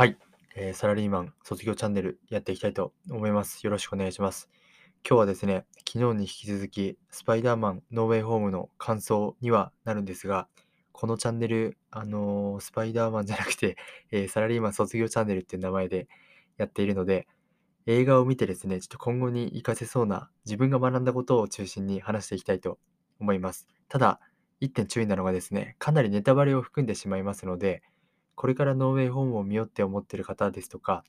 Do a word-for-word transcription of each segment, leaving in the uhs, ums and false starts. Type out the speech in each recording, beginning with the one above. はい、えー、サラリーマン卒業チャンネルやっていきたいと思います。よろしくお願いします。今日はですね、昨日に引き続きスパイダーマンノーウェイホームの感想にはなるんですが、このチャンネル、あのー、スパイダーマンじゃなくて、えー、サラリーマン卒業チャンネルっていう名前でやっているので、映画を見てですね、ちょっと今後に活かせそうな自分が学んだことを中心に話していきたいと思います。ただ、一点注意なのがですね、かなりネタバレを含んでしまいますので、これからノーウェイホームを見ようって思っている方ですとか、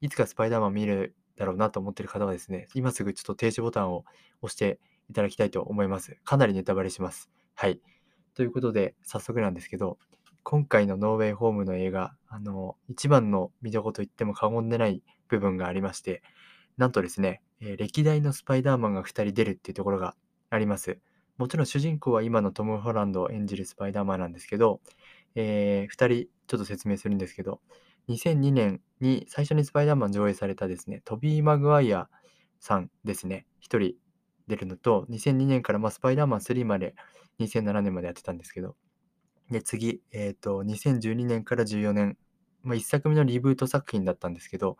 いつかスパイダーマン見るだろうなと思っている方はですね、今すぐちょっと停止ボタンを押していただきたいと思います。かなりネタバレします。はい。ということで、早速なんですけど、今回のノーウェイホームの映画、あの、一番の見どこと言っても過言でない部分がありまして、なんとですね、えー、歴代のスパイダーマンがふたり出るっていうところがあります。もちろん主人公は今のトム・ホランドを演じるスパイダーマンなんですけど、えー、ふたりちょっと説明するんですけど、にせんにねんに最初にスパイダーマン上映されたですね、トビー・マグワイアさんですね、ひとり出るのと、にせんにねんからまあスパイダーマンスリーまで、にせんななねんまでやってたんですけど、で次、えーと、にせんじゅうにねんからじゅうよねん、まあ、いっさくめのリブート作品だったんですけど、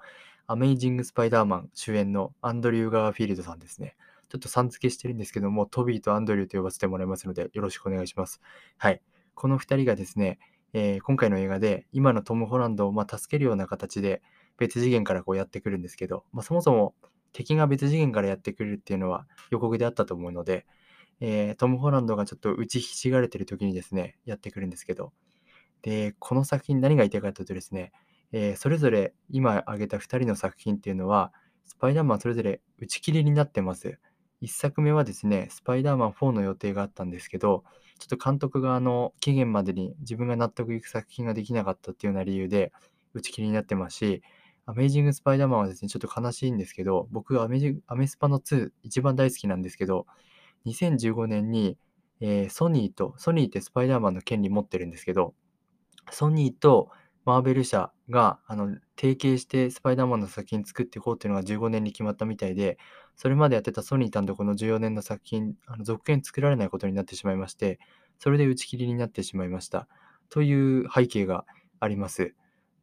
アメイジング・スパイダーマン主演のアンドリュー・ガーフィールドさんですね。ちょっとさん付けしてるんですけども、トビーとアンドリューと呼ばせてもらいますので、よろしくお願いします。はい。このふたりがですね、えー、今回の映画で今のトム・ホランドをまあ助けるような形で別次元からこうやってくるんですけど、まあ、そもそも敵が別次元からやってくるっていうのは予告であったと思うので、えー、トム・ホランドがちょっと打ちひしがれてる時にですね、やってくるんですけど、で、この作品何が言いたいかというとですね、えー、それぞれ今挙げたふたりの作品っていうのは、スパイダーマンそれぞれ打ち切りになってます。いっさくめはですね、スパイダーマンフォーの予定があったんですけど、ちょっと監督があの期限までに自分が納得いく作品ができなかったっていうような理由で打ち切りになってますし、アメイジング・スパイダーマンはですね、ちょっと悲しいんですけど、僕はアメジアメスパのツー一番大好きなんですけど、にせんじゅうごねんに、えー、ソニーと、ソニーってスパイダーマンの権利持ってるんですけど、ソニーとマーベル社があの提携してスパイダーマンの作品作っていこうっていうのがじゅうごねんに決まったみたいで、それまでやってたソニー単独のじゅうよねんの作品、あの続編作られないことになってしまいまして、それで打ち切りになってしまいました。という背景があります。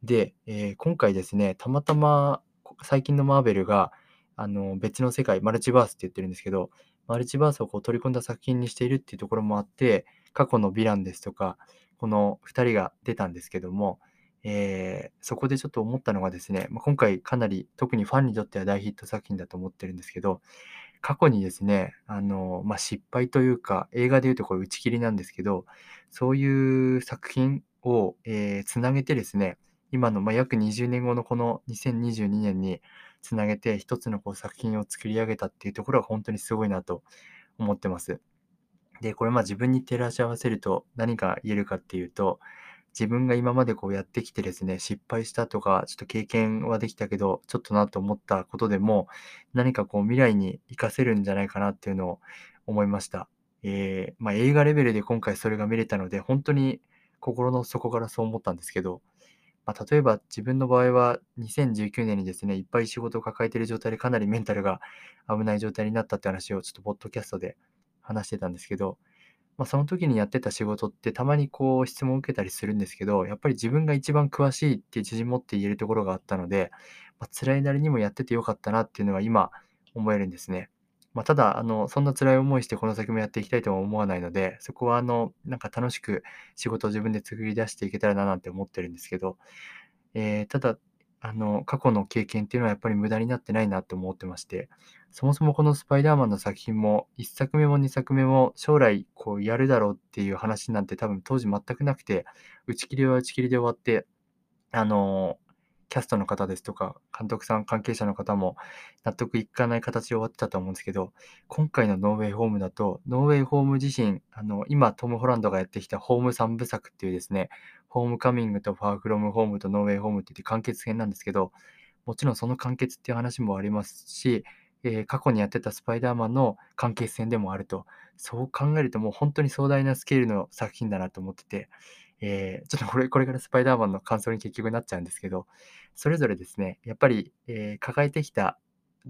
で、えー、今回ですね、たまたま最近のマーベルがあの別の世界、マルチバースって言ってるんですけど、マルチバースをこう取り込んだ作品にしているっていうところもあって、過去のヴィランですとか、このふたりが出たんですけども、えー、そこでちょっと思ったのがですね、まあ、今回かなり特にファンにとっては大ヒット作品だと思ってるんですけど、過去にですね、あのまあ、失敗というか映画でいうとこれ打ち切りなんですけど、そういう作品を、えー、つなげてですね、今の、まあ、約にじゅうねんごのこのにせんにじゅうにねんにつなげて一つのこう作品を作り上げたっていうところは本当にすごいなと思ってます。で、これまあ自分に照らし合わせると何が言えるかっていうと、自分が今までこうやってきてですね、失敗したとか、ちょっと経験はできたけど、ちょっとなと思ったことでも、何かこう未来に生かせるんじゃないかなっていうのを思いました。えー、まあ映画レベルで今回それが見れたので、本当に心の底からそう思ったんですけど、まあ、例えば自分の場合はにせんじゅうきゅうねんにですね、いっぱい仕事を抱えている状態でかなりメンタルが危ない状態になったって話をちょっとポッドキャストで話してたんですけど、まあ、その時にやってた仕事ってたまにこう質問を受けたりするんですけど、やっぱり自分が一番詳しいって自信持って言えるところがあったので、まあ、辛いなりにもやっててよかったなっていうのは今思えるんですね。まあ、ただあのそんな辛い思いしてこの先もやっていきたいとは思わないので、そこはあのなんか楽しく仕事を自分で作り出していけたらななんて思ってるんですけど、えー、ただあの過去の経験っていうのはやっぱり無駄になってないなと思ってまして、そもそもこのスパイダーマンの作品もいっさくめもにさくめも将来こうやるだろうっていう話なんて多分当時全くなくて、打ち切りは打ち切りで終わって、あのキャストの方ですとか監督さん関係者の方も納得いかない形で終わってたと思うんですけど、今回のノーウェイホームだと、ノーウェイホーム自身あの今トム・ホランドがやってきたホームさんぶさくっていうですね、ホームカミングとファーフロムホームとノーウェイホームって言って完結編なんですけど、もちろんその完結っていう話もありますし、えー、過去にやってたスパイダーマンの完結編でもあると、そう考えるともう本当に壮大なスケールの作品だなと思ってて、えー、ちょっとこれ、これからスパイダーマンの感想に結局なっちゃうんですけど、それぞれですね、やっぱり、えー、抱えてきた、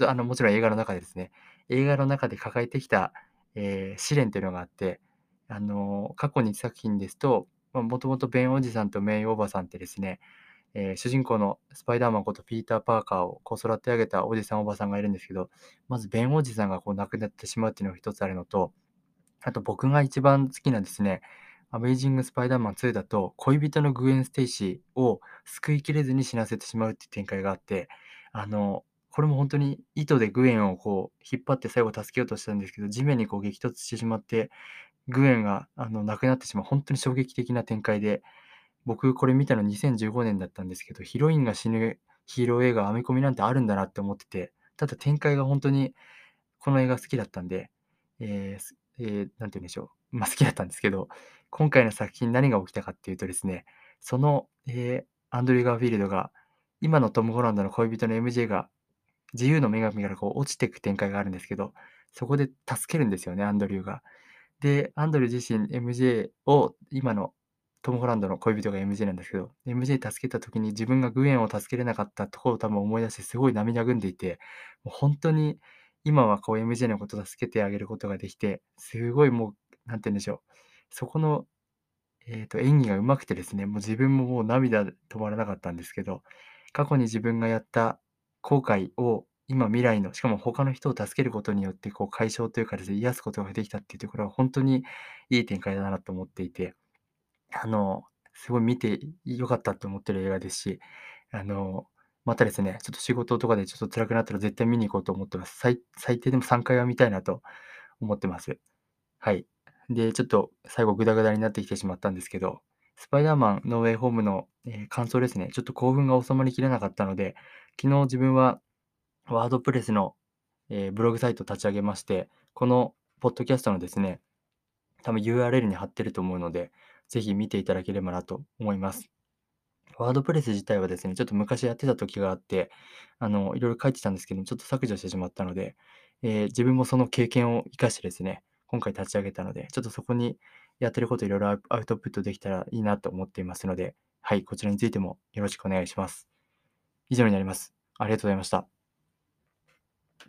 あのもちろん映画の中でですね、映画の中で抱えてきた、えー、試練というのがあって、あのー、過去に作品ですと、もともとベンおじさんとメイおばさんってですね、えー、主人公のスパイダーマンことピーター・パーカーをこう育て上げたおじさんおばさんがいるんですけど、まずベンおじさんがこう亡くなってしまうっていうのが一つあるのと、あと僕が一番好きなですね、アメイジング・スパイダーマンツーだと恋人のグエン・ステイシーを救いきれずに死なせてしまうっていう展開があって、あのこれも本当に糸でグエンをこう引っ張って最後助けようとしたんですけど、地面にこう激突してしまってグエンがあの亡くなってしまう、本当に衝撃的な展開で、僕これ見たのにせんじゅうごねんだったんですけど、ヒロインが死ぬヒーロー映画編み込みなんてあるんだなって思ってて、ただ展開が本当にこの映画好きだったんで、えーえー、なんて言うんでしょう、まあ、好きだったんですけど、今回の作品何が起きたかっていうとですね、その、えー、アンドリュー・ガーフィールドが今のトム・ホランドの恋人の エムジェー が自由の女神からこう落ちていく展開があるんですけど、そこで助けるんですよね、アンドリューが。で、アンドリュー自身 エムジェー を、今のトム・ホランドの恋人が エムジェー なんですけど、 エムジェー 助けた時に自分がグエンを助けれなかったところを多分思い出してすごい涙ぐんでいて、もう本当に今はこう エムジェー のことを助けてあげることができて、すごいもうなんて言うんでしょう、そこの、えー、と演技がうまくてですね、もう自分ももう涙止まらなかったんですけど、過去に自分がやった後悔を今未来の、しかも他の人を助けることによってこう解消というかですね、癒すことができたっていうところは本当にいい展開だなと思っていて、あのすごい見てよかったと思ってる映画ですし、あのまたですね、ちょっと仕事とかでちょっと辛くなったら絶対見に行こうと思ってます。 最, 最低でもさんかいは見たいなと思ってます。はい。で、ちょっと最後グダグダになってきてしまったんですけど、スパイダーマンノーウェイホームの、えー、感想ですね。ちょっと興奮が収まりきれなかったので、昨日自分はワードプレスの、えー、ブログサイトを立ち上げまして、このポッドキャストのですね、多分 ユーアールエル に貼ってると思うので、ぜひ見ていただければなと思います。ワードプレス自体はですね、ちょっと昔やってた時があって、あのいろいろ書いてたんですけど、ちょっと削除してしまったので、えー、自分もその経験を生かしてですね、今回立ち上げたので、ちょっとそこにやってることいろいろアウトプットできたらいいなと思っていますので、はい、こちらについてもよろしくお願いします。以上になります。ありがとうございました。